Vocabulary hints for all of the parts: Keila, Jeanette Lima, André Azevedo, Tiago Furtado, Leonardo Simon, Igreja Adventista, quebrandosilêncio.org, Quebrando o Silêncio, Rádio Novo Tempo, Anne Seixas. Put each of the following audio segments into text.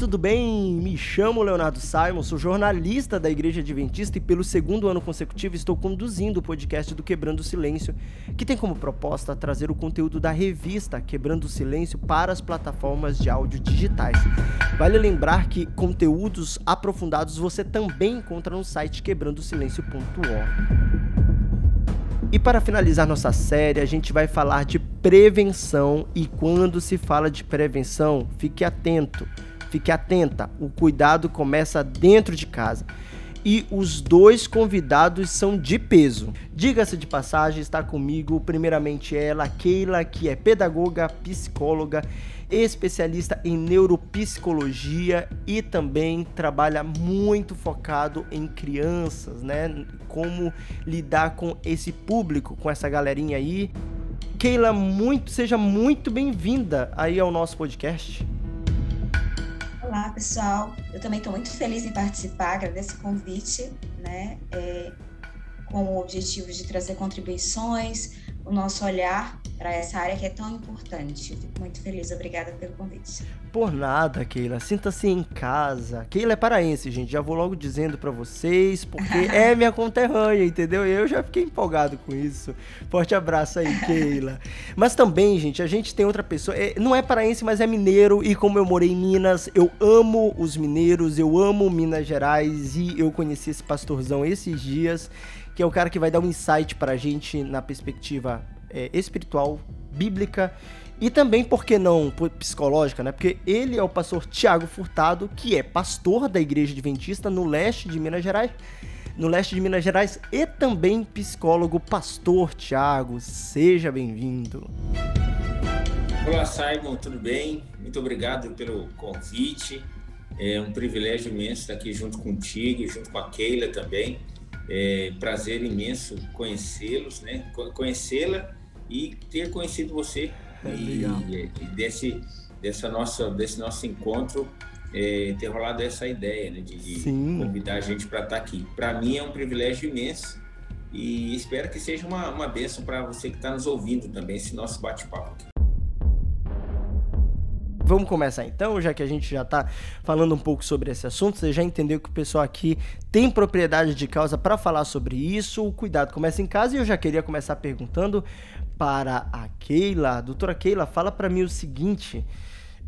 tudo bem? Me chamo Leonardo Simon, sou jornalista da Igreja Adventista e pelo segundo ano consecutivo estou conduzindo o podcast do Quebrando o Silêncio, que tem como proposta trazer o conteúdo da revista Quebrando o Silêncio para as plataformas de áudio digitais. Vale lembrar que conteúdos aprofundados você também encontra no site quebrandosilêncio.org. E para finalizar nossa série, a gente vai falar de prevenção, e quando se fala de prevenção, fique atento, fique atenta, o cuidado começa dentro de casa. E os dois convidados são de peso. Diga-se de passagem, está comigo primeiramente ela, Keila, que é pedagoga, psicóloga, especialista em neuropsicologia e também trabalha muito focado em crianças, né? Como lidar com esse público, com essa galerinha aí. Keila, seja muito bem-vinda aí ao nosso podcast. Olá, pessoal, eu também estou muito feliz em participar, agradeço o convite, né, com o objetivo de trazer contribuições, o nosso olhar para essa área que é tão importante. Fico muito feliz, obrigada pelo convite. Por nada, Keila, sinta-se em casa. Keila é paraense, gente, já vou logo dizendo para vocês, porque é minha conterrânea, entendeu? Eu já fiquei empolgado com isso. Forte abraço aí, Keila. Mas também, gente, a gente tem outra pessoa, não é paraense, mas é mineiro, e como eu morei em Minas, eu amo os mineiros, eu amo Minas Gerais, e eu conheci esse pastorzão esses dias, que é o cara que vai dar um insight pra gente na perspectiva espiritual, bíblica, e também, por que não, psicológica, né? Porque ele é o pastor Tiago Furtado, que é pastor da Igreja Adventista no leste de Minas Gerais, e também psicólogo. Pastor Tiago, seja bem-vindo. Olá, Simon, tudo bem? Muito obrigado pelo convite. É um privilégio imenso estar aqui junto contigo, junto com a Keila também. É prazer imenso conhecê-los, né? Conhecê-la e ter conhecido você. E desse nosso encontro ter rolado essa ideia, né, de convidar a gente para estar aqui. Para mim é um privilégio imenso e espero que seja uma bênção para você que está nos ouvindo também, esse nosso bate-papo aqui. Vamos começar então, já que a gente já está falando um pouco sobre esse assunto, você já entendeu que o pessoal aqui tem propriedade de causa para falar sobre isso, o cuidado começa em casa, e eu já queria começar perguntando para a Keila. A doutora Keila, fala para mim o seguinte,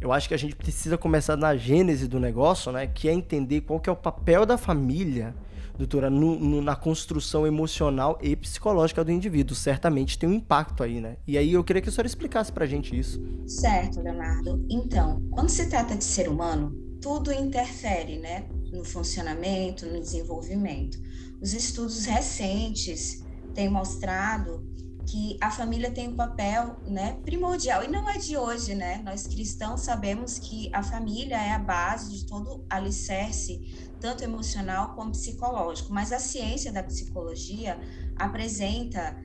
eu acho que a gente precisa começar na gênese do negócio, né, que é entender qual que é o papel da família, doutora, na construção emocional e psicológica do indivíduo. Certamente tem um impacto aí, né? E aí eu queria que a senhora explicasse pra gente isso. Certo, Leonardo. Então, quando se trata de ser humano, tudo interfere, né? No funcionamento, no desenvolvimento. Os estudos recentes têm mostrado que a família tem um papel, né, primordial, e não é de hoje, né? Nós cristãos sabemos que a família é a base de todo alicerce, tanto emocional como psicológico, mas a ciência da psicologia apresenta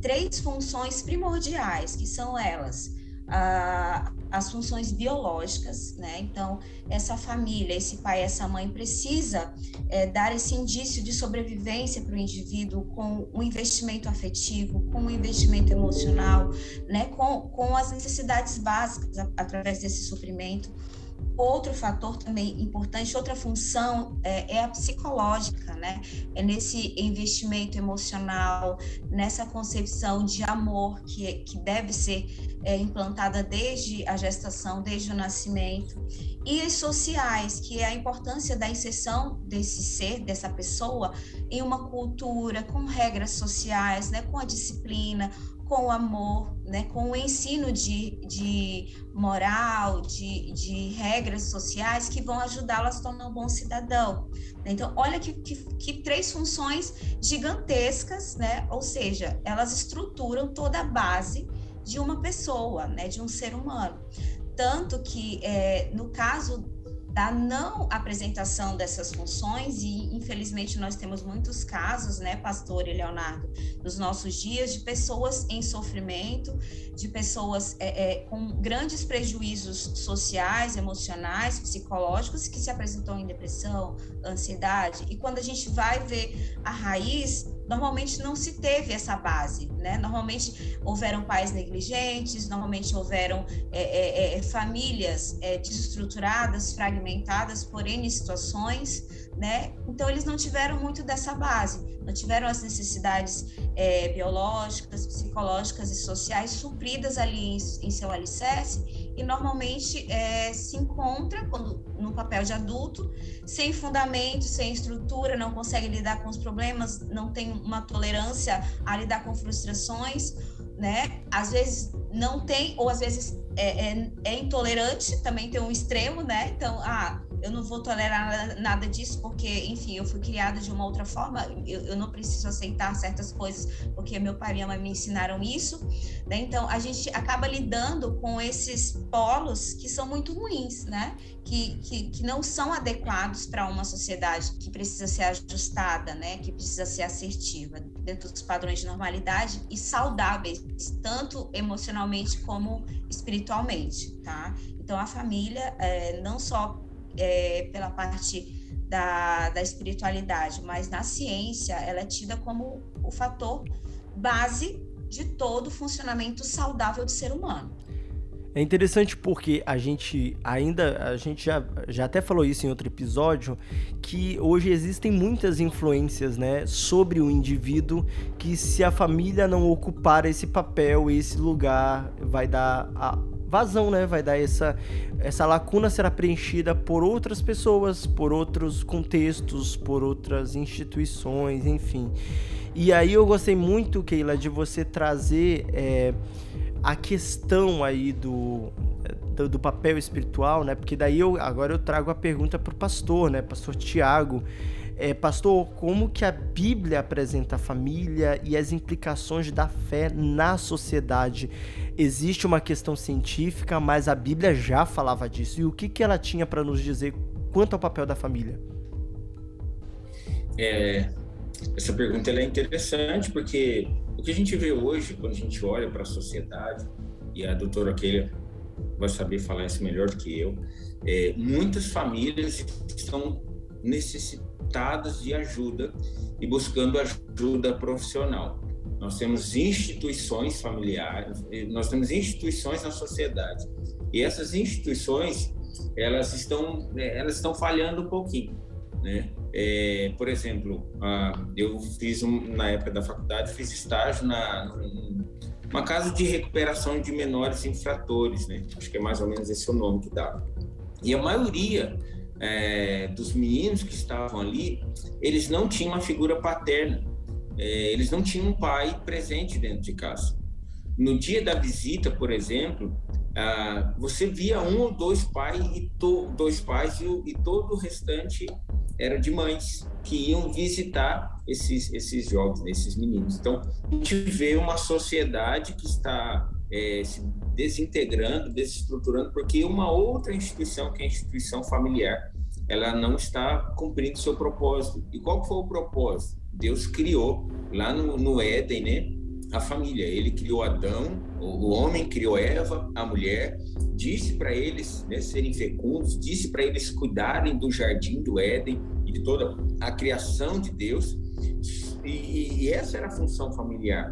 três funções primordiais, que são elas as funções biológicas, né? Então, essa família, esse pai, essa mãe precisa dar esse indício de sobrevivência para o indivíduo com um investimento afetivo, com um investimento emocional, né? Com as necessidades básicas através desse suprimento. Outro fator também importante, outra função é a psicológica, né? É nesse investimento emocional, nessa concepção de amor que deve ser implantada desde a gestação, desde o nascimento. E as sociais, que é a importância da inserção desse ser, dessa pessoa, em uma cultura, com regras sociais, né? Com a disciplina, com o amor, né, com o ensino de moral, de regras sociais que vão ajudá-la a se tornar um bom cidadão. Então, olha que três funções gigantescas, né? Ou seja, elas estruturam toda a base de uma pessoa, né, de um ser humano. Tanto que, no caso da não apresentação dessas funções, e infelizmente nós temos muitos casos, né, pastor e Leonardo, nos nossos dias, de pessoas em sofrimento, de pessoas com grandes prejuízos sociais, emocionais, psicológicos, que se apresentam em depressão, ansiedade, e quando a gente vai ver a raiz, normalmente não se teve essa base, né? Normalmente houveram pais negligentes, normalmente houveram famílias desestruturadas, fragmentadas por N situações, né? Então eles não tiveram muito dessa base, não tiveram as necessidades biológicas, psicológicas e sociais supridas ali em seu alicerce, e normalmente se encontra quando, no papel de adulto, sem fundamento, sem estrutura, não consegue lidar com os problemas, não tem uma tolerância a lidar com frustrações, né? Às vezes não tem, ou às vezes é intolerante, também tem um extremo, né? Então, eu não vou tolerar nada disso porque, enfim, eu fui criada de uma outra forma, eu não preciso aceitar certas coisas porque meu pai e minha mãe me ensinaram isso, né? Então, a gente acaba lidando com esses polos que são muito ruins, né? Que não são adequados para uma sociedade que precisa ser ajustada, né? Que precisa ser assertiva dentro dos padrões de normalidade e saudáveis, tanto emocionalmente como espiritualmente, tá? Então, a família, não só pela parte da espiritualidade, mas na ciência ela é tida como o fator base de todo o funcionamento saudável do ser humano. É interessante porque a gente já até falou isso em outro episódio, que hoje existem muitas influências, né, sobre o indivíduo, que se a família não ocupar esse papel, esse lugar, vai dar vazão, né? Vai dar essa lacuna, será preenchida por outras pessoas, por outros contextos, por outras instituições, enfim. E aí eu gostei muito, Keila, de você trazer a questão aí do papel espiritual, né? Porque daí agora eu trago a pergunta pro pastor, né? Pastor Tiago. Pastor, como que a Bíblia apresenta a família e as implicações da fé na sociedade? Existe uma questão científica, mas a Bíblia já falava disso. E o que ela tinha para nos dizer quanto ao papel da família? Essa pergunta ela é interessante, porque o que a gente vê hoje, quando a gente olha para a sociedade, e a doutora Keila vai saber falar isso melhor do que eu, muitas famílias estão necessitadas de ajuda e buscando ajuda profissional. Nós temos instituições familiares, nós temos instituições na sociedade, e essas instituições elas estão falhando um pouquinho, né? Por exemplo, eu fiz na época da faculdade, fiz estágio numa casa de recuperação de menores infratores, né? Acho que é mais ou menos esse o nome que dá. E a maioria dos meninos que estavam ali, eles não tinham uma figura paterna, eles não tinham um pai presente dentro de casa. No dia da visita, por exemplo, você via um ou dois pais, e todo o restante era de mães que iam visitar esses jovens, esses meninos. Então, a gente vê uma sociedade que está se desintegrando, desestruturando, porque uma outra instituição, que é a instituição familiar, ela não está cumprindo seu propósito. E qual foi o propósito? Deus criou lá no Éden, né, a família. Ele criou Adão, o homem criou Eva, a mulher, disse para eles, né, serem fecundos, disse para eles cuidarem do jardim do Éden e de toda a criação de Deus. E essa era a função familiar.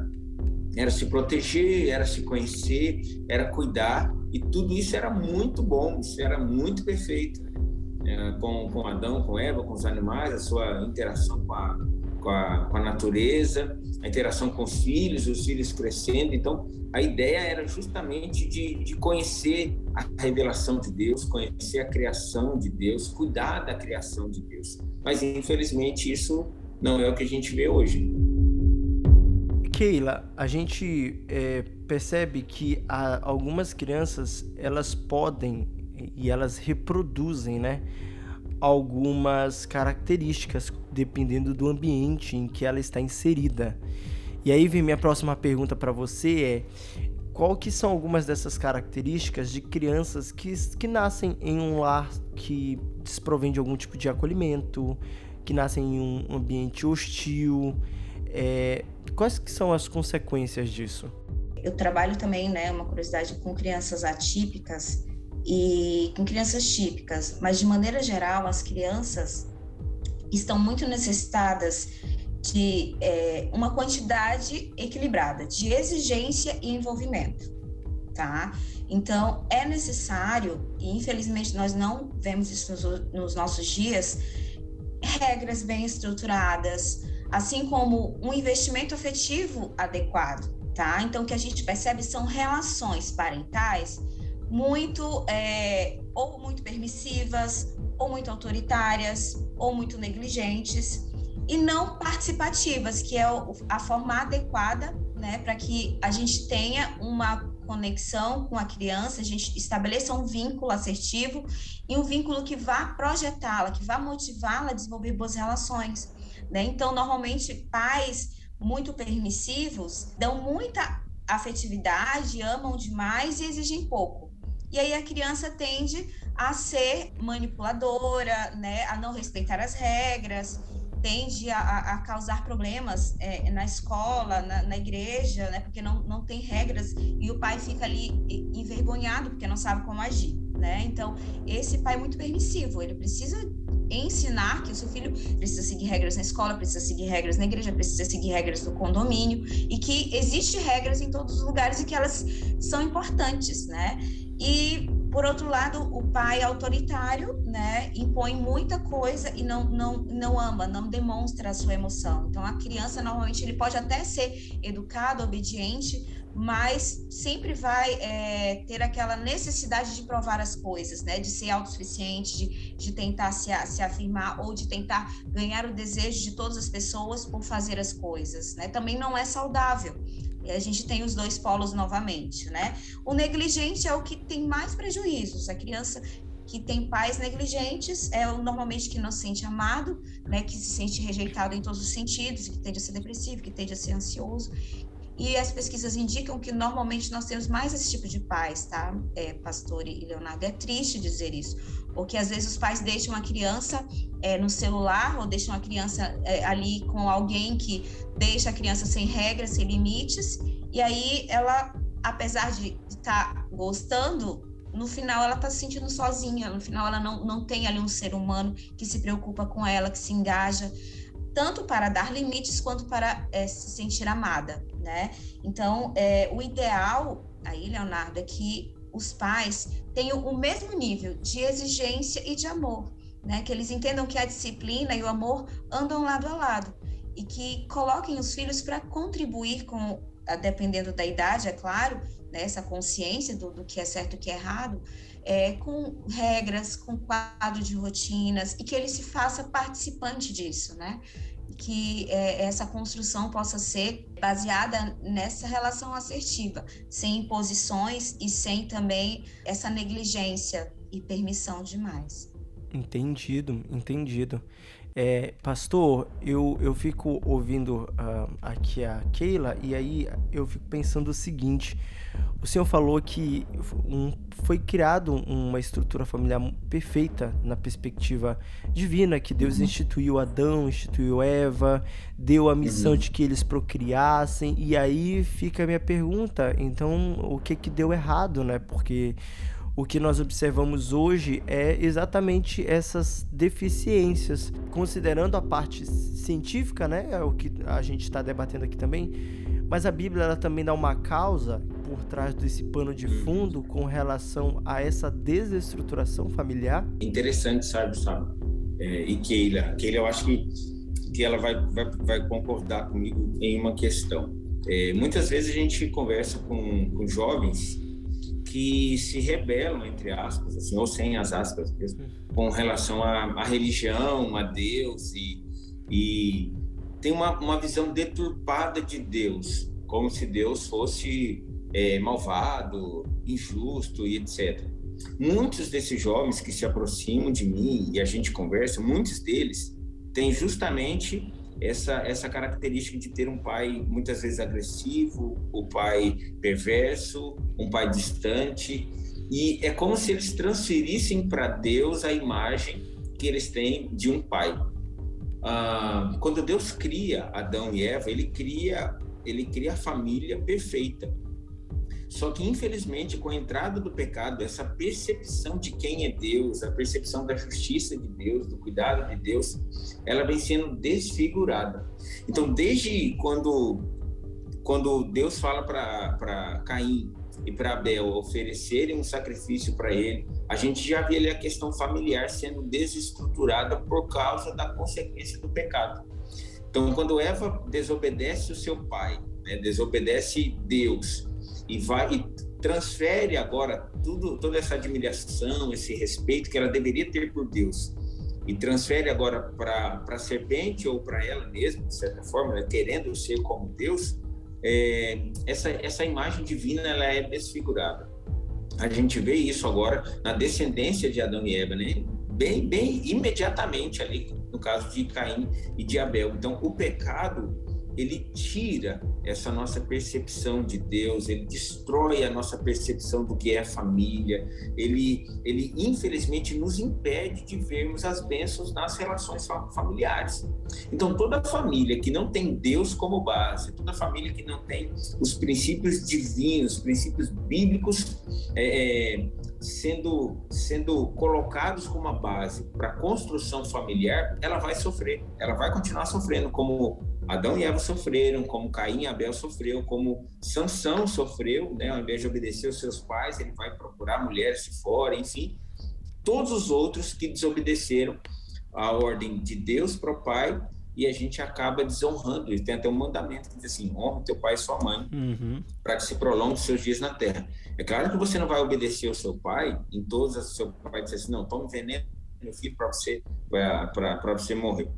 Era se proteger, era se conhecer, era cuidar, e tudo isso era muito bom, isso era muito perfeito, né? Com Adão, com Eva, com os animais, a sua interação com a natureza, a interação com os filhos crescendo. Então, a ideia era justamente de conhecer a revelação de Deus, conhecer a criação de Deus, cuidar da criação de Deus. Mas, infelizmente, isso não é o que a gente vê hoje. Keila, a gente percebe que algumas crianças, elas podem e elas reproduzem, né, algumas características dependendo do ambiente em que ela está inserida. E aí vem minha próxima pergunta para você, qual que são algumas dessas características de crianças que nascem em um lar que desprovém de algum tipo de acolhimento, que nascem em um ambiente hostil? Quais que são as consequências disso? Eu trabalho também, né, uma curiosidade, com crianças atípicas e com crianças típicas, mas de maneira geral as crianças estão muito necessitadas de uma quantidade equilibrada de exigência e envolvimento, tá? Então, é necessário, e infelizmente nós não vemos isso nos nossos dias, regras bem estruturadas, assim como um investimento afetivo adequado, tá? Então, o que a gente percebe são relações parentais muito, ou muito permissivas, ou muito autoritárias, ou muito negligentes, e não participativas, que é a forma adequada, né, para que a gente tenha uma conexão com a criança, a gente estabeleça um vínculo assertivo e um vínculo que vá projetá-la, que vá motivá-la a desenvolver boas relações, né? Então, normalmente, pais muito permissivos dão muita afetividade, amam demais e exigem pouco. E aí a criança tende a ser manipuladora, né, a não respeitar as regras, tende a causar problemas na escola, na igreja, né? Porque não tem regras e o pai fica ali envergonhado porque não sabe como agir, né? Então, esse pai é muito permissivo, ele precisa ensinar que o seu filho precisa seguir regras na escola, precisa seguir regras na igreja, precisa seguir regras no condomínio e que existem regras em todos os lugares e que elas são importantes, né? E, por outro lado, o pai autoritário, né, impõe muita coisa e não ama, não demonstra a sua emoção. Então, a criança, normalmente, ele pode até ser educado, obediente, mas sempre vai ter aquela necessidade de provar as coisas, né, de ser autossuficiente, de tentar se afirmar ou de tentar ganhar o desejo de todas as pessoas por fazer as coisas, né? Também não é saudável. E a gente tem os dois polos novamente, né? O negligente é o que tem mais prejuízos. A criança que tem pais negligentes é normalmente que não se sente amado, né? Que se sente rejeitado em todos os sentidos, que tende a ser depressivo, que tende a ser ansioso. E as pesquisas indicam que normalmente nós temos mais esse tipo de pais, tá? Pastor e Leonardo, é triste dizer isso, porque às vezes os pais deixam a criança no celular ou deixam a criança ali com alguém que deixa a criança sem regras, sem limites, e aí ela, apesar de estar gostando, no final ela está se sentindo sozinha, no final ela não tem ali um ser humano que se preocupa com ela, que se engaja, tanto para dar limites quanto para se sentir amada, né? Então, o ideal aí, Leonardo, é que os pais tenham o mesmo nível de exigência e de amor, né? Que eles entendam que a disciplina e o amor andam lado a lado e que coloquem os filhos para contribuir com, dependendo da idade, é claro, né? Essa consciência do que é certo e o que é errado, com regras, com quadro de rotinas, e que ele se faça participante disso, né? Que essa construção possa ser baseada nessa relação assertiva, sem imposições e sem também essa negligência e permissão demais. Entendido. Pastor, eu fico ouvindo aqui a Keila e aí eu fico pensando o seguinte: o senhor falou que foi criado uma estrutura familiar perfeita na perspectiva divina, que Deus instituiu Adão, instituiu Eva, deu a missão de que eles procriassem, e aí fica a minha pergunta, então o que deu errado, né? Porque o que nós observamos hoje é exatamente essas deficiências, considerando a parte científica, né, é o que a gente está debatendo aqui também, mas a Bíblia ela também dá uma causa por trás desse pano de fundo com relação a essa desestruturação familiar. Interessante, sabe? E Keila, eu acho que ela vai concordar comigo em uma questão. Muitas vezes a gente conversa com jovens que se rebelam, entre aspas, assim, ou sem as aspas mesmo, com relação à religião, a Deus, e tem uma visão deturpada de Deus, como se Deus fosse malvado, injusto e etc. Muitos desses jovens que se aproximam de mim e a gente conversa, muitos deles têm justamente essa característica de ter um pai muitas vezes agressivo, um pai perverso, um pai distante, e é como se eles transferissem para Deus a imagem que eles têm de um pai. Quando Deus cria Adão e Eva, ele cria a família perfeita. Só que, infelizmente, com a entrada do pecado, essa percepção de quem é Deus, a percepção da justiça de Deus, do cuidado de Deus, ela vem sendo desfigurada. Então, desde quando Deus fala para Caim e para Abel oferecerem um sacrifício para ele, a gente já vê ali a questão familiar sendo desestruturada por causa da consequência do pecado. Então, quando Eva desobedece o seu pai, né, desobedece Deus e vai e transfere agora toda essa admiração, esse respeito que ela deveria ter por Deus, e transfere agora para a serpente ou para ela mesma, de certa forma, né, querendo ser como Deus, essa imagem divina ela é desfigurada. A gente vê isso agora na descendência de Adão e Eva, né? Bem imediatamente ali, no caso de Caim e de Abel. Então, o pecado, ele tira essa nossa percepção de Deus, ele destrói a nossa percepção do que é família, ele infelizmente nos impede de vermos as bênçãos nas relações familiares. Então, toda família que não tem Deus como base, toda família que não tem os princípios divinos, princípios bíblicos sendo colocados como a base para a construção familiar, ela vai sofrer, ela vai continuar sofrendo, como Adão e Eva sofreram, como Caim e Abel sofreu, como Sansão sofreu, né? Ao invés de obedecer os seus pais, ele vai procurar mulheres de fora, enfim. Todos os outros que desobedeceram a ordem de Deus para o pai, e a gente acaba desonrando. Tem até um mandamento que diz assim: honra teu pai e sua mãe, para que se prolongue os seus dias na terra. É claro que você não vai obedecer ao seu pai, em todas as... Seu pai diz assim: não, toma veneno, meu filho, para você morrer.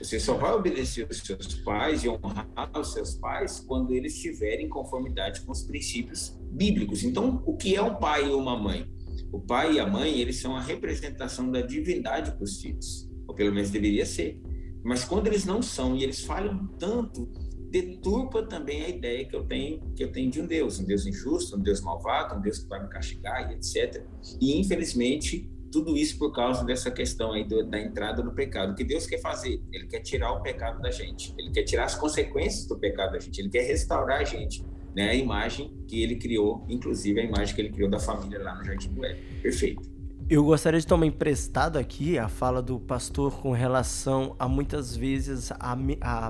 Você só vai obedecer os seus pais e honrar os seus pais quando eles estiverem em conformidade com os princípios bíblicos. Então, o que é um pai e uma mãe? O pai e a mãe, eles são a representação da divindade para os filhos, ou pelo menos deveria ser. Mas quando eles não são e eles falham tanto, deturpa também a ideia que eu tenho de um Deus injusto, um Deus malvado, um Deus que vai me castigar, e etc. E, infelizmente, tudo isso por causa dessa questão aí da entrada do pecado. O que Deus quer fazer? Ele quer tirar o pecado da gente. Ele quer tirar as consequências do pecado da gente. Ele quer restaurar a gente, né? A imagem que ele criou, inclusive a imagem que ele criou da família lá no Jardim do Éden. Perfeito. Eu gostaria de tomar emprestado aqui a fala do pastor com relação a muitas vezes a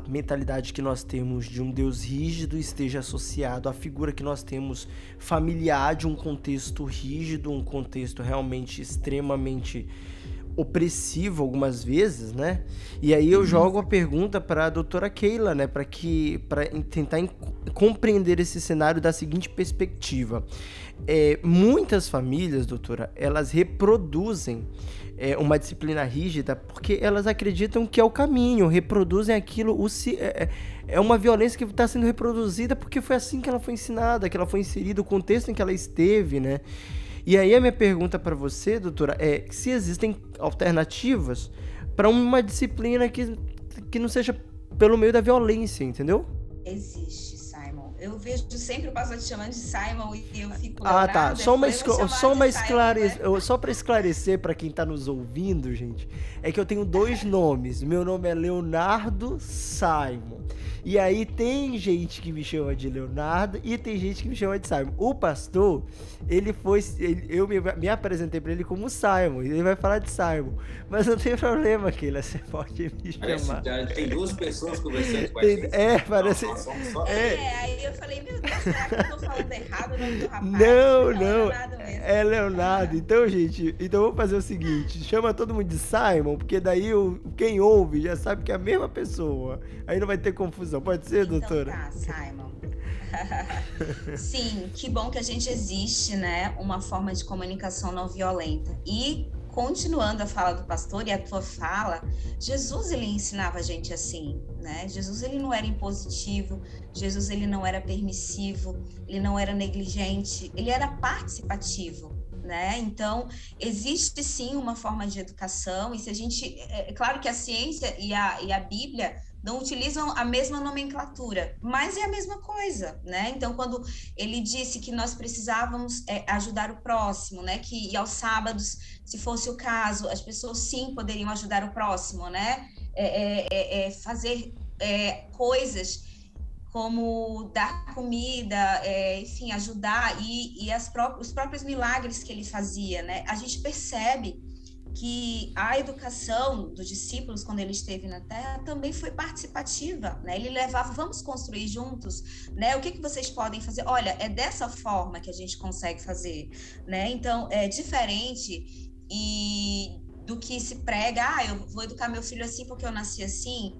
mentalidade que nós temos de um Deus rígido esteja associado à figura que nós temos familiar, de um contexto rígido, um contexto realmente extremamente opressivo algumas vezes, né? E aí eu jogo a pergunta para a doutora Keila, né? Para tentar compreender esse cenário da seguinte perspectiva. Muitas famílias, doutora, elas reproduzem uma disciplina rígida porque elas acreditam que é o caminho, reproduzem aquilo, é uma violência que está sendo reproduzida porque foi assim que ela foi ensinada, que ela foi inserida, o contexto em que ela esteve, né? E aí a minha pergunta para você, doutora, é se existem alternativas para uma disciplina que não seja pelo meio da violência, entendeu? Existe, Simon. Eu vejo sempre o pastor te chamando de Simon e eu fico... Ah, tá. Só para esclarecer para quem está nos ouvindo, gente, é que eu tenho dois nomes. Meu nome é Leonardo Simon. E aí tem gente que me chama de Leonardo e tem gente que me chama de Simon. O pastor, eu me apresentei para ele como Simon, ele vai falar de Simon. Mas não tem problema, Keila, você pode me chamar. Tem duas pessoas conversando com a gente. Parece... Aí eu falei, meu Deus, será que eu tô falando errado o nome do rapaz? Não. É Leonardo. Então, gente, vamos fazer o seguinte, chama todo mundo de Simon, porque daí quem ouve já sabe que é a mesma pessoa. Aí não vai ter confusão. Pode ser, doutora? Então tá, Simon. Sim, que bom que a gente existe, né? Uma forma de comunicação não violenta. E, continuando a fala do pastor e a tua fala, Jesus, ele ensinava a gente assim, né? Jesus, ele não era impositivo, Jesus, ele não era permissivo, ele não era negligente, ele era participativo, né? Então, existe sim uma forma de educação, e se a gente... É claro que a ciência e a Bíblia não utilizam a mesma nomenclatura, mas é a mesma coisa, né? Então, quando ele disse que nós precisávamos ajudar o próximo, né? Que aos sábados, se fosse o caso, as pessoas sim poderiam ajudar o próximo, né? Fazer coisas como dar comida, enfim, ajudar, e os próprios milagres que ele fazia, né? A gente percebe que a educação dos discípulos, quando ele esteve na Terra, também foi participativa, né? Ele levava, vamos construir juntos, né? O que que vocês podem fazer? Olha, é dessa forma que a gente consegue fazer, né? Então, é diferente do que se prega, eu vou educar meu filho assim porque eu nasci assim.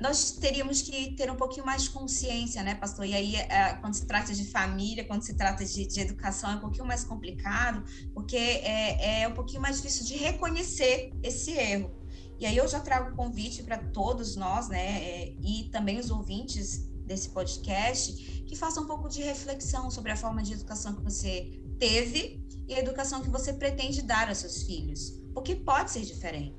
Nós teríamos que ter um pouquinho mais de consciência, né, pastor? E aí, quando se trata de família, quando se trata de educação, é um pouquinho mais complicado, porque é um pouquinho mais difícil de reconhecer esse erro. E aí eu já trago um convite para todos nós, né, e também os ouvintes desse podcast, que façam um pouco de reflexão sobre a forma de educação que você teve e a educação que você pretende dar aos seus filhos, porque pode ser diferente.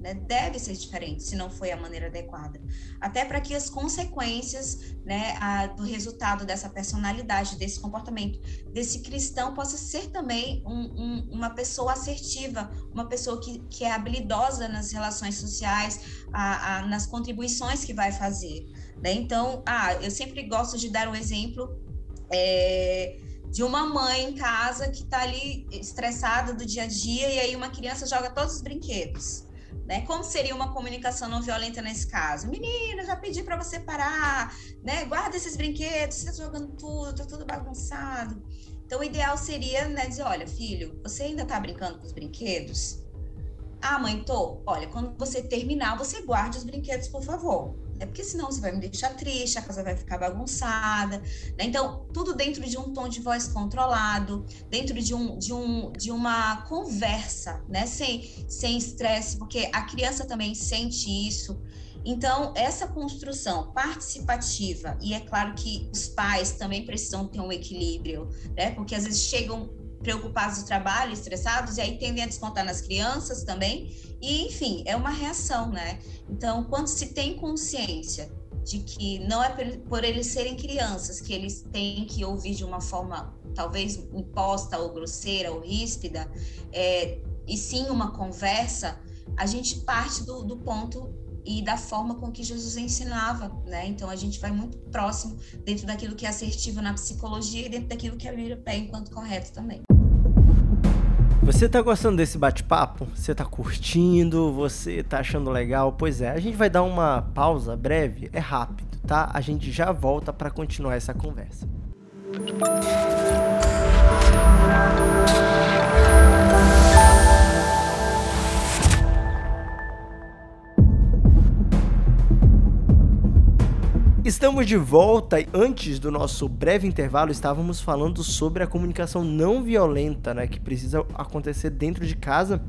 Né? Deve ser diferente, se não foi a maneira adequada, até para que as consequências, né, do resultado dessa personalidade, desse comportamento, desse cristão possa ser também uma pessoa assertiva, uma pessoa que é habilidosa nas relações sociais, nas contribuições que vai fazer, né? Então, eu sempre gosto de dar um exemplo de uma mãe em casa que está ali estressada do dia a dia, e aí uma criança joga todos os brinquedos. Né? Como seria uma comunicação não violenta nesse caso? Menina, já pedi para você parar, né? Guarda esses brinquedos, você está jogando tudo, está tudo bagunçado. Então, o ideal seria, né, dizer, olha, filho, você ainda está brincando com os brinquedos? Mãe, tô. Olha, quando você terminar, você guarde os brinquedos, por favor. É porque senão você vai me deixar triste, a casa vai ficar bagunçada, né? Então, tudo dentro de um tom de voz controlado, dentro de uma conversa, né? Sem estresse, porque a criança também sente isso. Então, essa construção participativa, e é claro que os pais também precisam ter um equilíbrio, né? Porque às vezes chegam preocupados do trabalho, estressados, e aí tendem a descontar nas crianças também, e enfim, é uma reação, né? Então, quando se tem consciência de que não é por eles serem crianças que eles têm que ouvir de uma forma talvez imposta ou grosseira ou ríspida, e sim uma conversa, a gente parte do ponto e da forma com que Jesus ensinava, né? Então, a gente vai muito próximo dentro daquilo que é assertivo na psicologia e dentro daquilo que a Bíblia pega enquanto correto também. Você tá gostando desse bate-papo? Você tá curtindo? Você tá achando legal? Pois é, a gente vai dar uma pausa breve, é rápido, tá? A gente já volta para continuar essa conversa. Estamos de volta, e antes do nosso breve intervalo estávamos falando sobre a comunicação não violenta, né, que precisa acontecer dentro de casa.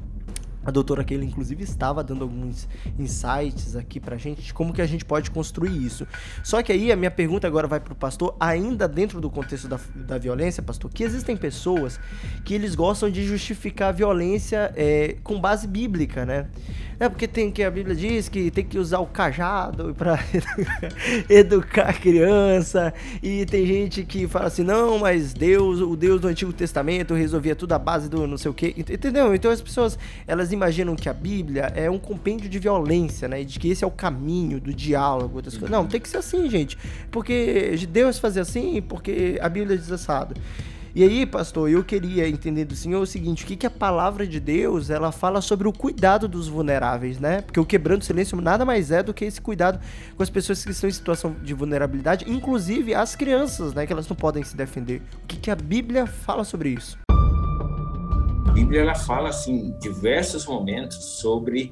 A doutora Keila, inclusive, estava dando alguns insights aqui pra gente de como que a gente pode construir isso. Só que aí a minha pergunta agora vai pro pastor, ainda dentro do contexto da violência, pastor, que existem pessoas que eles gostam de justificar a violência com base bíblica, né? Porque tem que a Bíblia diz que tem que usar o cajado para educar a criança, e tem gente que fala assim, não, mas o Deus do Antigo Testamento resolvia tudo à base do não sei o quê, entendeu? Então as pessoas, elas imaginam que a Bíblia é um compêndio de violência, né, e de que esse é o caminho do diálogo, outras coisas. Não, tem que ser assim, gente, porque Deus fazia assim, porque a Bíblia diz assado. E aí, pastor, eu queria entender do senhor o seguinte, o que a palavra de Deus, ela fala sobre o cuidado dos vulneráveis, né? Porque o quebrando o silêncio nada mais é do que esse cuidado com as pessoas que estão em situação de vulnerabilidade, inclusive as crianças, né? Que elas não podem se defender. O que a Bíblia fala sobre isso? A Bíblia, ela fala, assim, diversos momentos sobre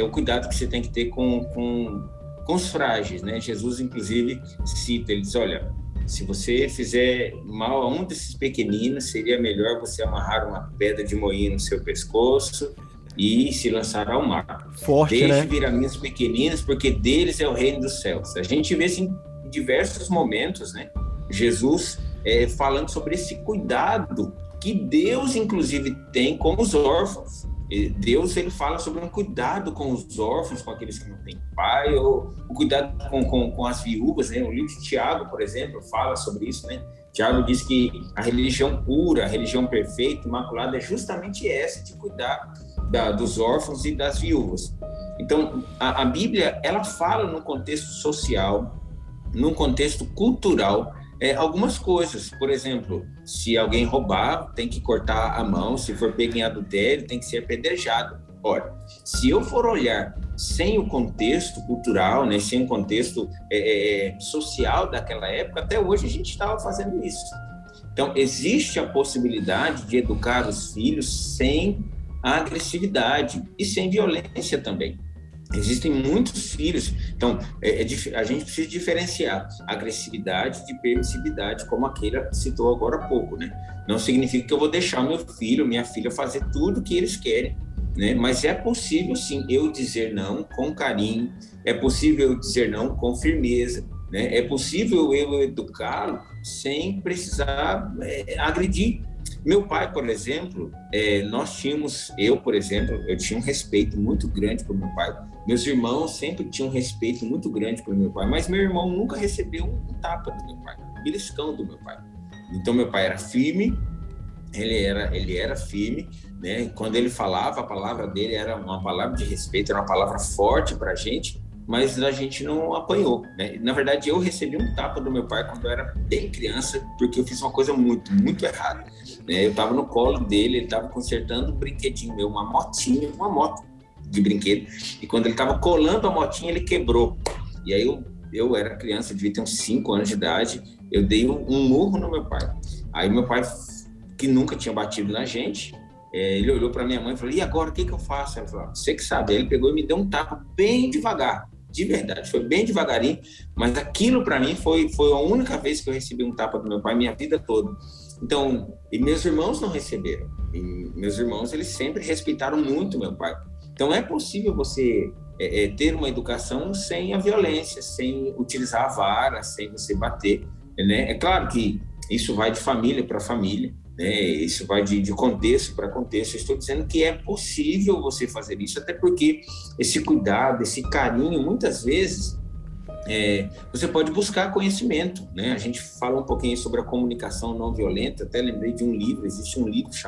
o cuidado que você tem que ter com os frágeis, né? Jesus, inclusive, cita, ele diz, olha, se você fizer mal a um desses pequeninos, seria melhor você amarrar uma pedra de moinho no seu pescoço e se lançar ao mar. Forte, né? Deixe vir a mim os pequeninos, porque deles é o reino dos céus. A gente vê isso em diversos momentos, né? Jesus falando sobre esse cuidado que Deus, inclusive, tem com os órfãos. Deus, ele fala sobre um cuidado com os órfãos, com aqueles que não têm pai, ou o cuidado com as viúvas, né? O livro de Tiago, por exemplo, fala sobre isso, né? Tiago diz que a religião pura, a religião perfeita, imaculada, é justamente essa, de cuidar dos órfãos e das viúvas. Então, a Bíblia, ela fala no contexto social, num contexto cultural, algumas coisas. Por exemplo, se alguém roubar, tem que cortar a mão. Se for pego em adultério, tem que ser apedrejado. Ora, se eu for olhar sem o contexto cultural, né, sem o contexto social daquela época, até hoje a gente estava fazendo isso. Então, existe a possibilidade de educar os filhos sem agressividade e sem violência também. Existem muitos filhos, então a gente precisa diferenciar agressividade de permissividade, como a Keila citou agora há pouco, né? Não significa que eu vou deixar meu filho, minha filha fazer tudo o que eles querem, né? Mas é possível sim eu dizer não com carinho, é possível eu dizer não com firmeza, né? É possível eu educá-lo sem precisar agredir. Meu pai, por exemplo, eu tinha um respeito muito grande por meu pai. Meus irmãos sempre tinham um respeito muito grande por meu pai, mas meu irmão nunca recebeu um tapa do meu pai, um beliscão do meu pai. Então, meu pai era firme, ele era firme, né? Quando ele falava, a palavra dele era uma palavra de respeito, era uma palavra forte pra gente, mas a gente não apanhou, né? Na verdade, eu recebi um tapa do meu pai quando eu era bem criança, porque eu fiz uma coisa muito, muito errada, né? Eu estava no colo dele, ele estava consertando um brinquedinho meu, uma moto de brinquedo, e quando ele estava colando a motinha, ele quebrou. E aí eu era criança, devia ter uns 5 anos de idade, eu dei um murro no meu pai. Aí meu pai, que nunca tinha batido na gente, ele olhou para minha mãe e falou, e agora, o que eu faço? Ela falou, você que sabe. Aí ele pegou e me deu um tapa bem devagar, de verdade, foi bem devagarinho, mas aquilo para mim foi a única vez que eu recebi um tapa do meu pai minha vida toda. Então, e meus irmãos não receberam, e meus irmãos, eles sempre respeitaram muito meu pai. Então é possível você ter uma educação sem a violência, sem utilizar a vara, sem você bater, né? É claro que isso vai de família para família, né? Isso vai de contexto para contexto. Eu estou dizendo que é possível você fazer isso, até porque esse cuidado, esse carinho, muitas vezes você pode buscar conhecimento, né? A gente fala um pouquinho sobre a comunicação não violenta, até lembrei de um livro, existe um livro que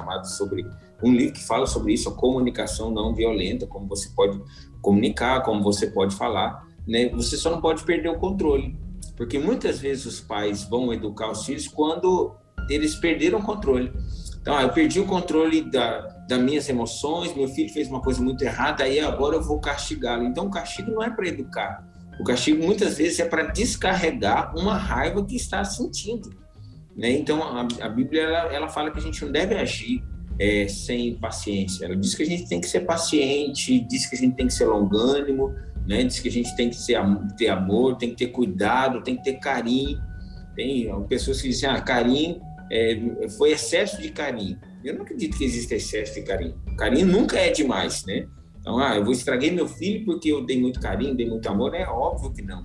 fala sobre isso, a comunicação não violenta, como você pode comunicar, como você pode falar, né? Você só não pode perder o controle, porque muitas vezes os pais vão educar os filhos quando eles perderam o controle. Então, eu perdi o controle das minhas emoções, meu filho fez uma coisa muito errada, aí agora eu vou castigá-lo. Então, o castigo não é para educar. O castigo, muitas vezes, é para descarregar uma raiva que está sentindo, né? Então, a Bíblia, ela fala que a gente não deve agir sem paciência. Ela diz que a gente tem que ser paciente, diz que a gente tem que ser longânimo, né? Diz que a gente tem que ter amor, tem que ter cuidado, tem que ter carinho. Tem pessoas que dizem, carinho, foi excesso de carinho. Eu não acredito que exista excesso de carinho. Carinho nunca é demais, né? Então, eu vou estragar meu filho porque eu dei muito carinho, dei muito amor. É óbvio que não.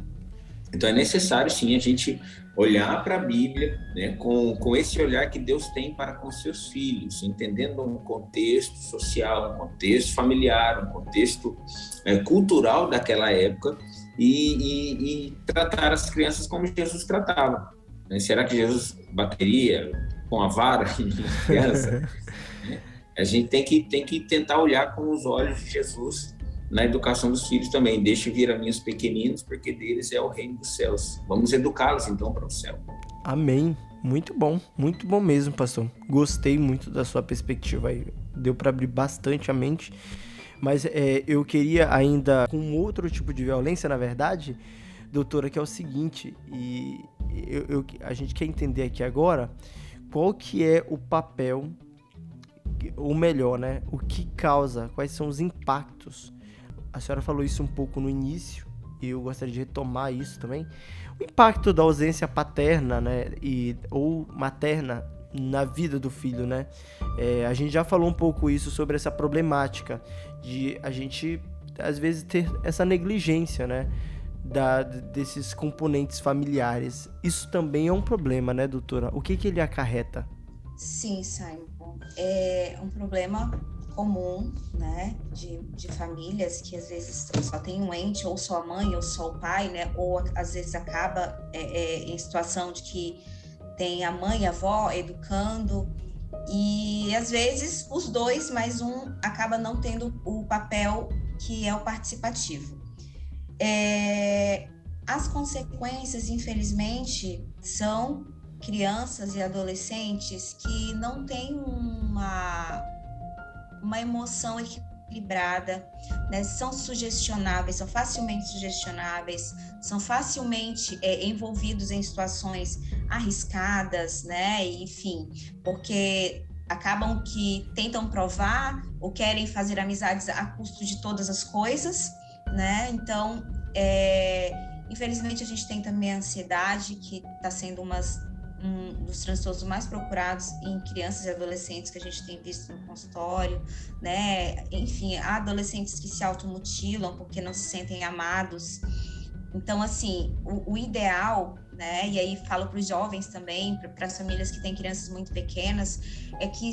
Então, é necessário, sim, a gente olhar para a Bíblia, né, com esse olhar que Deus tem para com seus filhos, entendendo um contexto social, um contexto familiar, um contexto cultural daquela época, e tratar as crianças como Jesus tratava, né? Será que Jesus bateria com a vara na criança? A gente tem que tentar olhar com os olhos de Jesus na educação dos filhos também. Deixe vir a mim os pequeninos, porque deles é o reino dos céus. Vamos educá-los então para o céu. Amém. Muito bom mesmo, pastor. Gostei muito da sua perspectiva aí. Deu para abrir bastante a mente. Mas eu queria ainda com outro tipo de violência, na verdade, doutora, que é o seguinte, e a gente quer entender aqui agora qual que é o papel, ou melhor, né, o que causa, quais são os impactos. A senhora falou isso um pouco no início, e eu gostaria de retomar isso também. O impacto da ausência paterna, né, ou materna na vida do filho, né? A gente já falou um pouco isso sobre essa problemática de a gente, às vezes, ter essa negligência, né, desses componentes familiares. Isso também é um problema, né, doutora? O que ele acarreta? Sim, Simon. É um problema comum, né, de famílias que às vezes só tem um ente, ou só a mãe, ou só o pai, né, ou às vezes acaba em situação de que tem a mãe e a avó educando, e às vezes os dois, mais um, acaba não tendo o papel que é o participativo. As consequências, infelizmente, são crianças e adolescentes que não têm uma emoção equilibrada, né? São sugestionáveis, são facilmente sugestionáveis, são facilmente envolvidos em situações arriscadas, né? Enfim, porque acabam que tentam provar ou querem fazer amizades a custo de todas as coisas, né? Então, infelizmente, a gente tem também a ansiedade, que está sendo um dos transtornos mais procurados em crianças e adolescentes que a gente tem visto no consultório, né? Enfim, há adolescentes que se automutilam porque não se sentem amados. Então, assim, o ideal, né? E aí falo para os jovens também, para as famílias que têm crianças muito pequenas, é que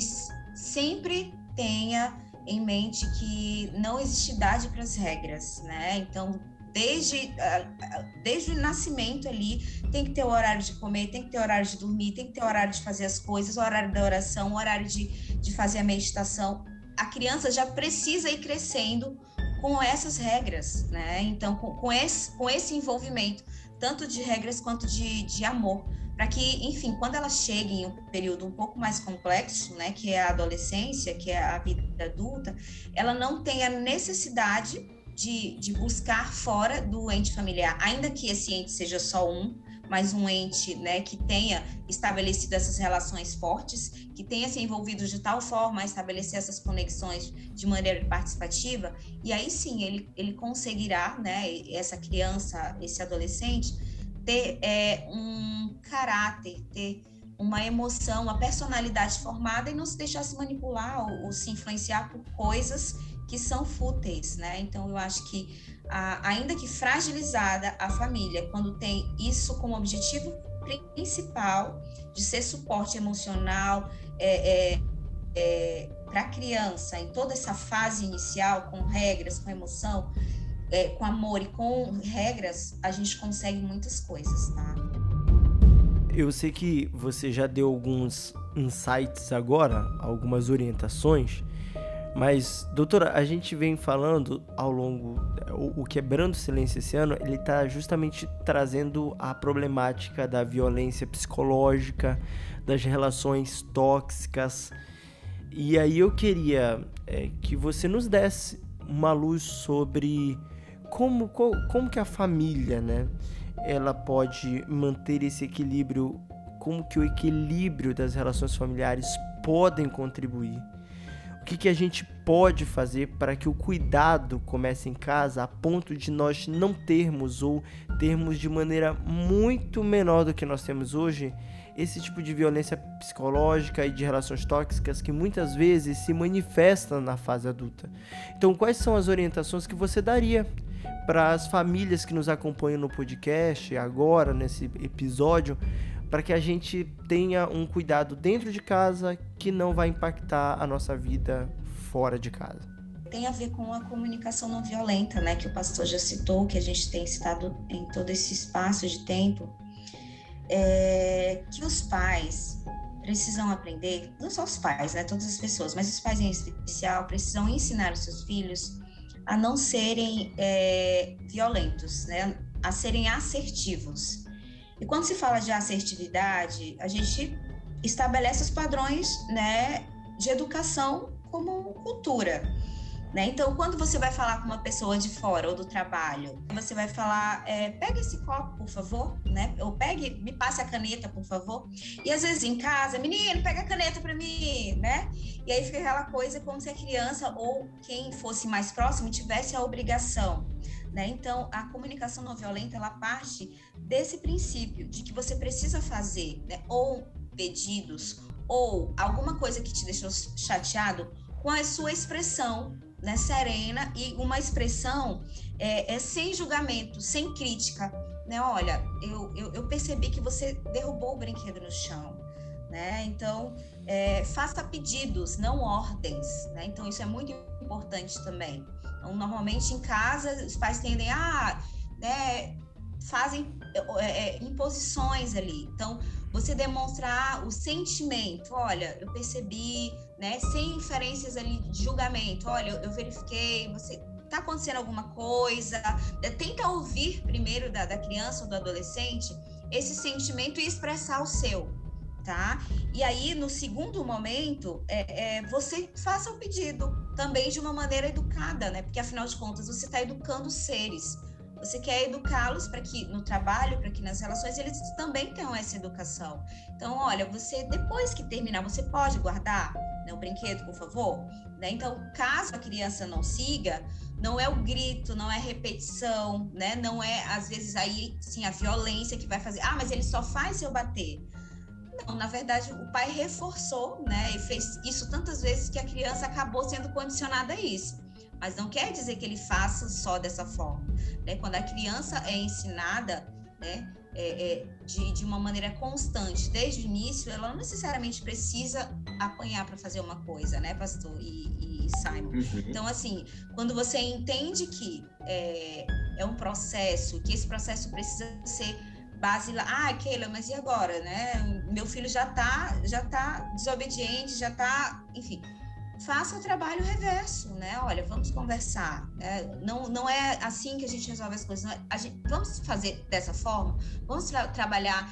sempre tenha em mente que não existe idade para as regras, né? Então, desde o nascimento ali, tem que ter o horário de comer, tem que ter o horário de dormir, tem que ter o horário de fazer as coisas, o horário da oração, o horário de fazer a meditação. A criança já precisa ir crescendo com essas regras, né? Então, com esse envolvimento, tanto de regras quanto de amor, para que, enfim, quando ela chega em um período um pouco mais complexo, né, que é a adolescência, que é a vida adulta, ela não tenha necessidade de buscar fora do ente familiar, ainda que esse ente seja só um, mas um ente, né, que tenha estabelecido essas relações fortes, que tenha se envolvido de tal forma a estabelecer essas conexões de maneira participativa, e aí sim ele conseguirá, né, essa criança, esse adolescente, ter um caráter, ter uma emoção, uma personalidade formada e não se deixar se manipular ou se influenciar por coisas que são fúteis, né? Então, eu acho que, ainda que fragilizada a família, quando tem isso como objetivo principal, de ser suporte emocional para a criança, em toda essa fase inicial, com regras, com emoção, com amor e com regras, a gente consegue muitas coisas, tá? Eu sei que você já deu alguns insights agora, algumas orientações, mas, doutora, a gente vem falando ao longo... O Quebrando o Silêncio esse ano, ele está justamente trazendo a problemática da violência psicológica, das relações tóxicas. E aí eu queria que você nos desse uma luz sobre como que a família, né, ela pode manter esse equilíbrio, como que o equilíbrio das relações familiares podem contribuir. O que a gente pode fazer para que o cuidado comece em casa a ponto de nós não termos ou termos de maneira muito menor do que nós temos hoje esse tipo de violência psicológica e de relações tóxicas que muitas vezes se manifestam na fase adulta. Então, quais são as orientações que você daria para as famílias que nos acompanham no podcast agora, nesse episódio, para que a gente tenha um cuidado dentro de casa que não vai impactar a nossa vida fora de casa? Tem a ver com a comunicação não violenta, né, que o pastor já citou, que a gente tem citado em todo esse espaço de tempo, que os pais precisam aprender, não só os pais, né, todas as pessoas, mas os pais em especial precisam ensinar os seus filhos a não serem violentos, né, a serem assertivos. E quando se fala de assertividade, a gente estabelece os padrões, né, de educação como cultura, né? Então, quando você vai falar com uma pessoa de fora ou do trabalho, você vai falar, pega esse copo, por favor, né? Ou me passe a caneta, por favor. E às vezes em casa, menino, pega a caneta para mim, né? E aí fica aquela coisa como se a criança ou quem fosse mais próximo tivesse a obrigação, né? Então, a comunicação não violenta, ela parte desse princípio de que você precisa fazer, né, ou pedidos, ou alguma coisa que te deixou chateado, com a sua expressão, né, serena, e uma expressão sem julgamento, sem crítica, né? Olha, eu percebi que você derrubou o brinquedo no chão, né? Então, faça pedidos, não ordens, né? Então, isso é muito importante também. Normalmente em casa os pais tendem a, né, fazem imposições ali. Então, você demonstrar o sentimento, olha, eu percebi, né, sem inferências ali de julgamento, olha, eu verifiquei, você está acontecendo alguma coisa, tenta ouvir primeiro da criança ou do adolescente esse sentimento e expressar o seu, tá? E aí, no segundo momento, você faça o pedido também de uma maneira educada, né? Porque, afinal de contas, você está educando seres. Você quer educá-los para que no trabalho, para que nas relações, eles também tenham essa educação. Então, olha, você, depois que terminar, você pode guardar, né, o brinquedo, por favor? Né? Então, caso a criança não siga, não é o grito, não é repetição, né? Não é, às vezes, aí, sim, a violência que vai fazer. Ah, mas ele só faz se eu bater. Não, na verdade, o pai reforçou, né? E fez isso tantas vezes que a criança acabou sendo condicionada a isso. Mas não quer dizer que ele faça só dessa forma, né? Quando a criança é ensinada, né, de uma maneira constante, desde o início, ela não necessariamente precisa apanhar para fazer uma coisa, né, pastor e Simon? Uhum. Então, assim, quando você entende que é um processo, que esse processo precisa ser baseado... Ah, Keila, mas e agora, né? Meu filho já tá desobediente, já tá... Enfim... Faça o trabalho reverso, né? Olha, vamos conversar. Né? Não é assim que a gente resolve as coisas. Vamos fazer dessa forma? Vamos trabalhar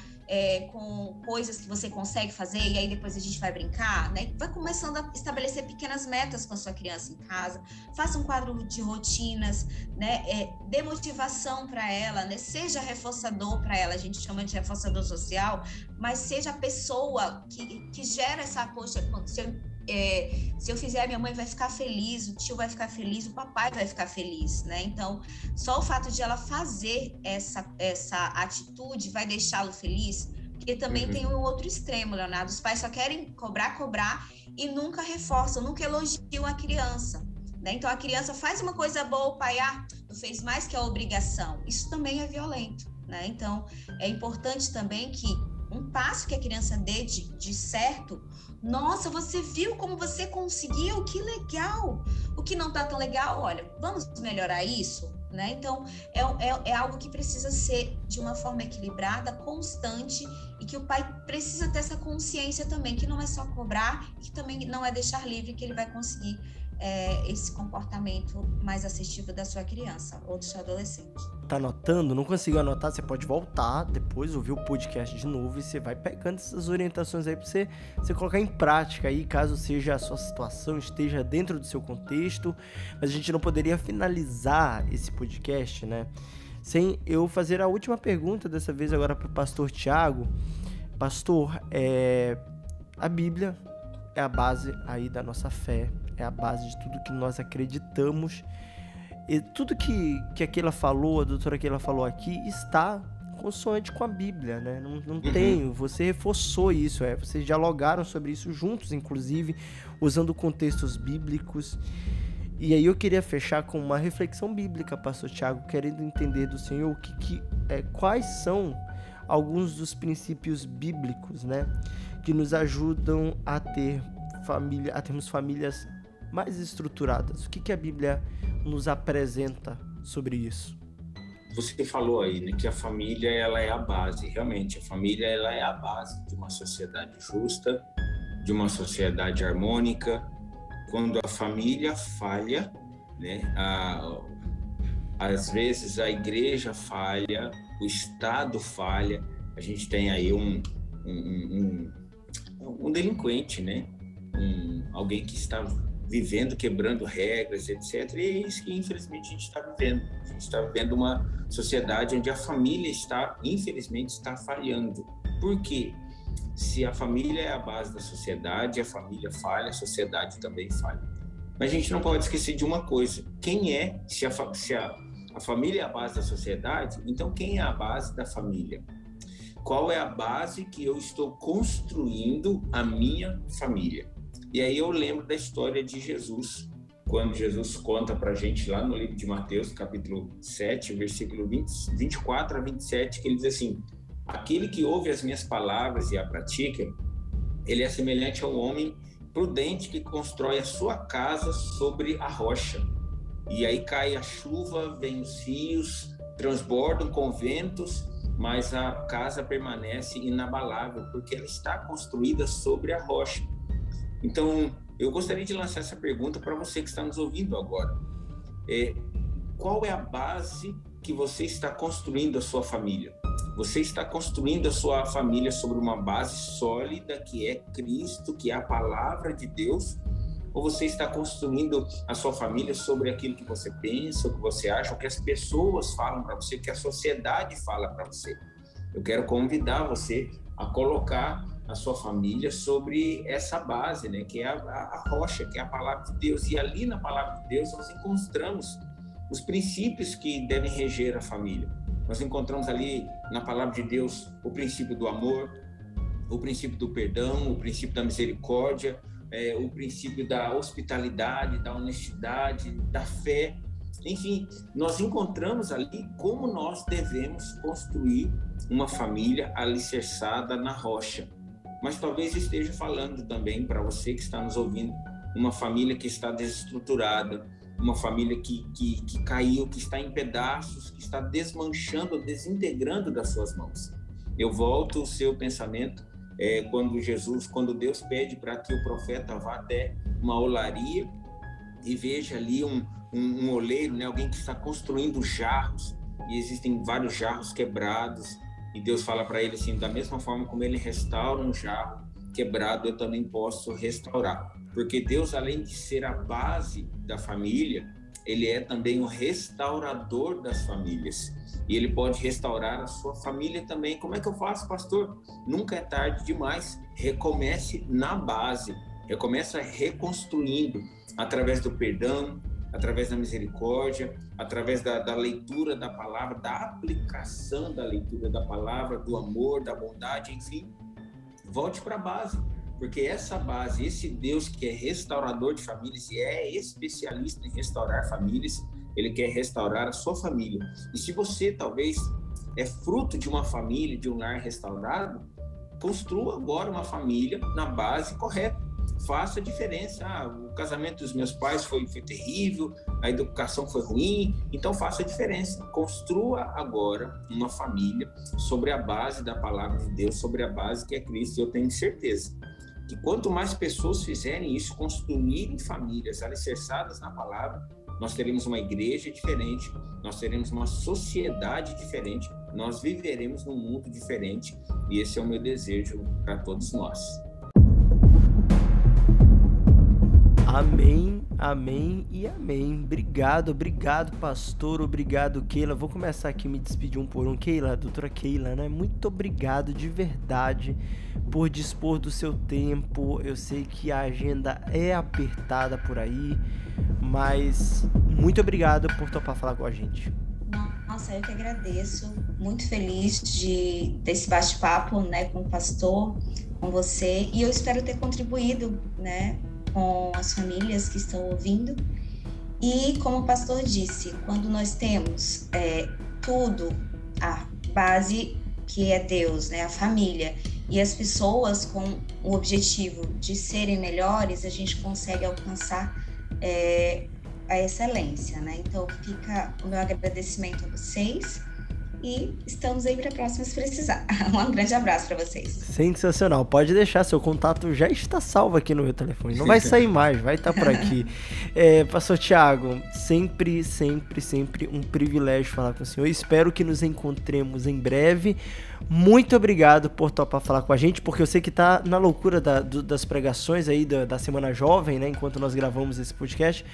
com coisas que você consegue fazer e aí depois a gente vai brincar, né? Vai começando a estabelecer pequenas metas com a sua criança em casa. Faça um quadro de rotinas, né? Dê motivação para ela, né? Seja reforçador para ela. A gente chama de reforçador social, mas seja a pessoa que gera essa... Poxa, se eu fizer, minha mãe vai ficar feliz, o tio vai ficar feliz, o papai vai ficar feliz, né? Então, só o fato de ela fazer essa atitude vai deixá-lo feliz, porque também tem um outro extremo, Leonardo. Os pais só querem cobrar e nunca reforçam, nunca elogiam a criança, né? Então, a criança faz uma coisa boa, o pai, não fez mais que a obrigação. Isso também é violento, né? Então, é importante também que um passo que a criança dê de certo. Nossa, você viu como você conseguiu? Que legal! O que não tá tão legal, olha, vamos melhorar isso, né? Então, é algo que precisa ser de uma forma equilibrada, constante, e que o pai precisa ter essa consciência também, que não é só cobrar, que também não é deixar livre, que ele vai conseguir esse comportamento mais assistivo da sua criança ou do seu adolescente. Tá anotando? Não conseguiu anotar? Você pode voltar depois, ouvir o podcast de novo e você vai pegando essas orientações aí pra você colocar em prática aí, caso seja a sua situação, esteja dentro do seu contexto. Mas a gente não poderia finalizar esse podcast, né, sem eu fazer a última pergunta, dessa vez agora pro pastor Tiago. Pastor, a Bíblia é a base aí da nossa fé, é a base de tudo que nós acreditamos, e tudo que a Keila falou, a doutora Keila falou aqui, está consoante com a Bíblia, né? Não tem, você reforçou isso, vocês dialogaram sobre isso juntos, inclusive, usando contextos bíblicos. E aí eu queria fechar com uma reflexão bíblica, pastor Tiago, querendo entender do Senhor o que quais são alguns dos princípios bíblicos, né, que nos ajudam a termos famílias mais estruturadas. O que a Bíblia nos apresenta sobre isso? Você falou aí, né, que a família, ela é a base. Realmente, a família, ela é a base de uma sociedade justa, de uma sociedade harmônica. Quando a família falha, né, às vezes a igreja falha, o Estado falha, a gente tem aí um delinquente, né? Alguém que está vivendo, quebrando regras, etc. E é isso que, infelizmente, a gente está vivendo. A gente está vivendo uma sociedade onde a família está, infelizmente, está falhando. Por quê? Se a família é a base da sociedade, a família falha, a sociedade também falha. Mas a gente não pode esquecer de uma coisa. Quem é? Se a família é a base da sociedade, então quem é a base da família? Qual é a base que eu estou construindo a minha família? E aí eu lembro da história de Jesus, quando Jesus conta para a gente lá no livro de Mateus, capítulo 7, versículo 24 a 27, que ele diz assim: aquele que ouve as minhas palavras e a pratica, ele é semelhante a um homem prudente que constrói a sua casa sobre a rocha. E aí cai a chuva, vem os rios, transbordam com ventos, mas a casa permanece inabalável, porque ela está construída sobre a rocha. Então, eu gostaria de lançar essa pergunta para você que está nos ouvindo agora. qual é a base que você está construindo a sua família? Você está construindo a sua família sobre uma base sólida que é Cristo, que é a palavra de Deus? Ou você está construindo a sua família sobre aquilo que você pensa, o que você acha, o que as pessoas falam para você, o que a sociedade fala para você? Eu quero convidar você a colocar a sua família sobre essa base, né? Que é a rocha, que é a palavra de Deus. E ali na palavra de Deus nós encontramos os princípios que devem reger a família. Nós encontramos ali na palavra de Deus o princípio do amor, o princípio do perdão, o princípio da misericórdia, o princípio da hospitalidade, da honestidade, da fé. Enfim, nós encontramos ali como nós devemos construir uma família alicerçada na rocha. Mas talvez esteja falando também para você que está nos ouvindo, uma família que está desestruturada, uma família que caiu, que está em pedaços, que está desmanchando, desintegrando das suas mãos. Eu volto o seu pensamento quando Deus pede para que o profeta vá até uma olaria e veja ali um oleiro, né? Alguém que está construindo jarros, e existem vários jarros quebrados, e Deus fala para ele assim: da mesma forma como ele restaura um jarro quebrado, eu também posso restaurar, porque Deus, além de ser a base da família, ele é também o restaurador das famílias, e ele pode restaurar a sua família também. Como é que eu faço, pastor? Nunca é tarde demais. Recomece na base, recomeça reconstruindo através do perdão, através da misericórdia, através da leitura da palavra, da aplicação da leitura da palavra, do amor, da bondade, enfim. Volte para a base, porque essa base, esse Deus que é restaurador de famílias e é especialista em restaurar famílias, ele quer restaurar a sua família. E se você, talvez, é fruto de uma família, de um lar restaurado, construa agora uma família na base correta. Faça a diferença. O casamento dos meus pais foi terrível, a educação foi ruim, então faça a diferença. Construa agora uma família sobre a base da palavra de Deus, sobre a base que é Cristo. Eu tenho certeza que quanto mais pessoas fizerem isso, construírem famílias alicerçadas na palavra, nós teremos uma igreja diferente, nós teremos uma sociedade diferente, nós viveremos num mundo diferente, e esse é o meu desejo para todos nós. Amém, amém e amém. Obrigado, pastor. Obrigado, Keila. Vou começar aqui a me despedir um por um. Keila, doutora Keila, né? Muito obrigado de verdade por dispor do seu tempo. Eu sei que a agenda é apertada por aí, mas muito obrigado por topar falar com a gente. Nossa, eu que agradeço. Muito feliz desse bate-papo, né, com o pastor, com você. E eu espero ter contribuído, né, com as famílias que estão ouvindo. E como o pastor disse, quando nós temos a base que é Deus, né, a família, e as pessoas com o objetivo de serem melhores, a gente consegue alcançar a excelência, né? Então fica o meu agradecimento a vocês. E estamos aí para próxima se precisar. Um grande abraço para vocês. Sensacional. Pode deixar, seu contato já está salvo aqui no meu telefone. Não vai sair mais, vai estar por aqui. Pastor Tiago, sempre um privilégio falar com o senhor. Espero que nos encontremos em breve. Muito obrigado por topar falar com a gente, porque eu sei que tá na loucura das pregações aí da Semana Jovem, né? Enquanto nós gravamos esse podcast.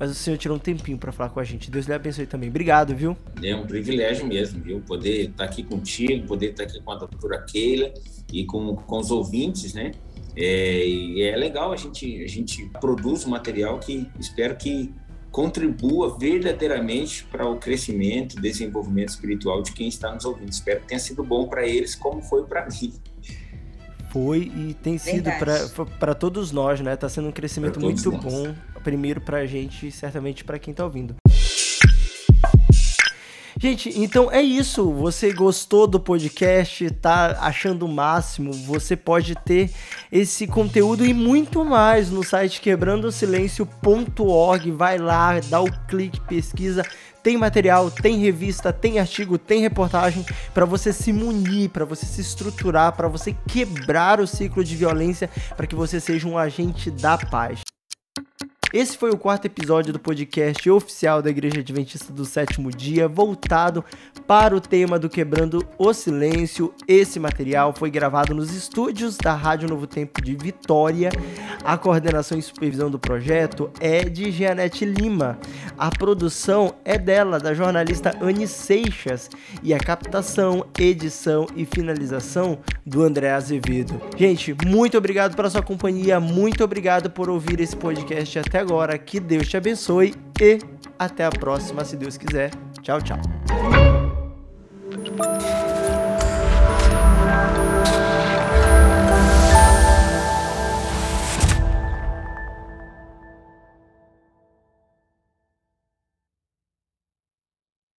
Mas o senhor tirou um tempinho para falar com a gente. Deus lhe abençoe também. Obrigado, viu? É um privilégio mesmo, viu? Poder estar aqui contigo, poder estar aqui com a doutora Keila e com os ouvintes, né? E é legal, a gente produz um material que espero que contribua verdadeiramente para o crescimento, desenvolvimento espiritual de quem está nos ouvindo. Espero que tenha sido bom para eles, como foi para mim. Foi e tem sido para todos nós, né? Tá sendo um crescimento muito bom. Primeiro pra gente e certamente pra quem tá ouvindo. Gente, então é isso. Você gostou do podcast, tá achando o máximo? Você pode ter esse conteúdo e muito mais no site quebrandosilêncio.org. Vai lá, dá o clique, pesquisa. Tem material, tem revista, tem artigo, tem reportagem para você se munir, para você se estruturar, para você quebrar o ciclo de violência, para que você seja um agente da paz. Esse foi o 4º episódio do podcast oficial da Igreja Adventista do Sétimo Dia, voltado para o tema do Quebrando o Silêncio. Esse material foi gravado nos estúdios da Rádio Novo Tempo de Vitória. A coordenação e supervisão do projeto é de Jeanette Lima. A produção é dela, da jornalista Anne Seixas. E a captação, edição e finalização do André Azevedo. Gente, muito obrigado pela sua companhia, muito obrigado por ouvir esse podcast até agora. Que Deus te abençoe e até a próxima, se Deus quiser. Tchau, tchau.